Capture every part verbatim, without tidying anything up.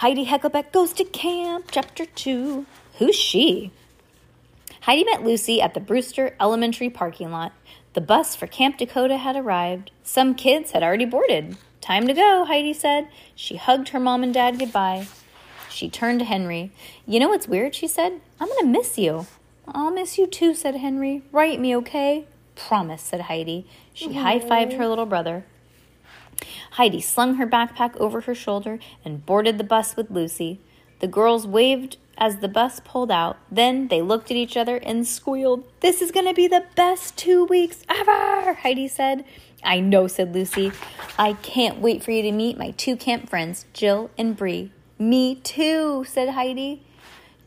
Heidi Heckelbeck Goes to Camp, Chapter two. Who's she? Heidi met Lucy at the Brewster Elementary parking lot. The bus for Camp Dakota had arrived. Some kids had already boarded. Time to go, Heidi said. She hugged her mom and dad goodbye. She turned to Henry. You know what's weird, she said. I'm going to miss you. I'll miss you too, said Henry. Write me, okay? Promise, said Heidi. She mm-hmm. high-fived her little brother. Heidi slung her backpack over her shoulder and boarded the bus with Lucy. The girls waved as the bus pulled out. Then they looked at each other and squealed. This is going to be the best two weeks ever, Heidi said. I know, said Lucy. I can't wait for you to meet my two camp friends, Jill and Bree. Me too, said Heidi.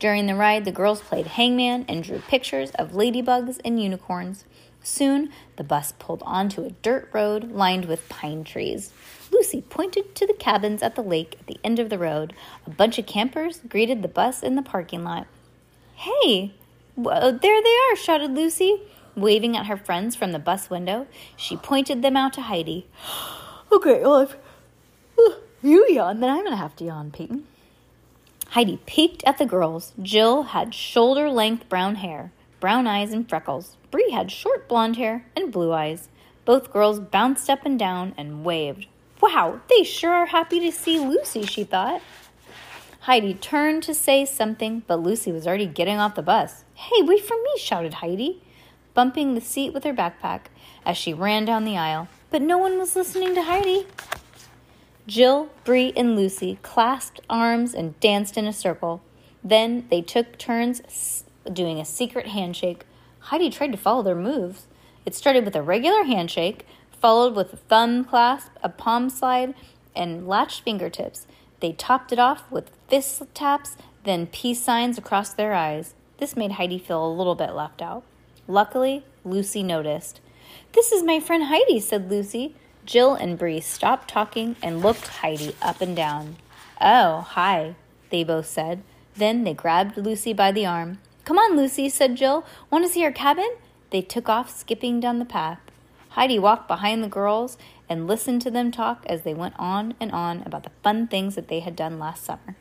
During the ride, the girls played hangman and drew pictures of ladybugs and unicorns. Soon, the bus pulled onto a dirt road lined with pine trees. Lucy pointed to the cabins at the lake at the end of the road. A bunch of campers greeted the bus in the parking lot. Hey, well, there they are, shouted Lucy, waving at her friends from the bus window. She pointed them out to Heidi. Okay, well, if you yawn, then I'm going to have to yawn, Peyton. Heidi peeked at the girls. Jill had shoulder-length brown hair, brown eyes, and freckles. Bree had short blonde hair and blue eyes. Both girls bounced up and down and waved. Wow, they sure are happy to see Lucy, she thought. Heidi turned to say something, but Lucy was already getting off the bus. Hey, wait for me, shouted Heidi, bumping the seat with her backpack as she ran down the aisle. But no one was listening to Heidi. Jill, Bree, and Lucy clasped arms and danced in a circle. Then they took turns doing a secret handshake. Heidi tried to follow their moves. It started with a regular handshake, followed with a thumb clasp, a palm slide, and latched fingertips. They topped it off with fist taps, then peace signs across their eyes. This made Heidi feel a little bit left out. Luckily, Lucy noticed. This is my friend Heidi, said Lucy. Jill and Bree stopped talking and looked Heidi up and down. Oh, hi, they both said. Then they grabbed Lucy by the arm. Come on, Lucy, said Jill. Want to see our cabin? They took off, skipping down the path. Heidi walked behind the girls and listened to them talk as they went on and on about the fun things that they had done last summer.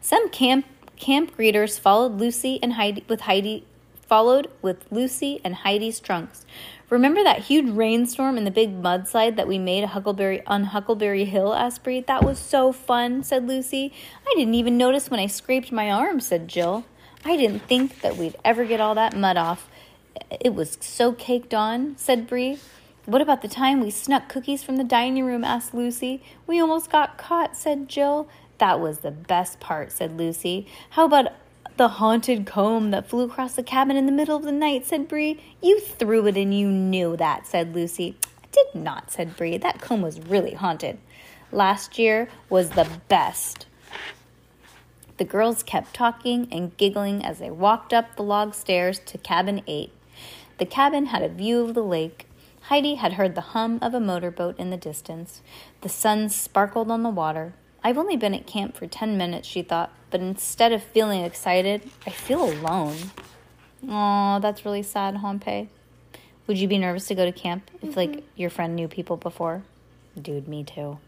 Some camp camp greeters followed Lucy and Heidi with Heidi followed with Lucy and Heidi's trunks. Remember that huge rainstorm and the big mudslide that we made Huckleberry, on Huckleberry Hill, asked Bree. That was so fun, said Lucy. I didn't even notice when I scraped my arm, said Jill. I didn't think that we'd ever get all that mud off. It was so caked on, said Bree. What about the time we snuck cookies from the dining room, asked Lucy. We almost got caught, said Jill. That was the best part, said Lucy. How about the haunted comb that flew across the cabin in the middle of the night, said Bree. You threw it and you knew that, said Lucy. I did not, said Bree. That comb was really haunted. Last year was the best. The girls kept talking and giggling as they walked up the log stairs to cabin eight. The cabin had a view of the lake. Heidi had heard the hum of a motorboat in the distance. The sun sparkled on the water. I've only been at camp for ten minutes, she thought, but instead of feeling excited, I feel alone. Aw, that's really sad, Hompe. Would you be nervous to go to camp if, mm-hmm. like, your friend knew people before? Dude, me too.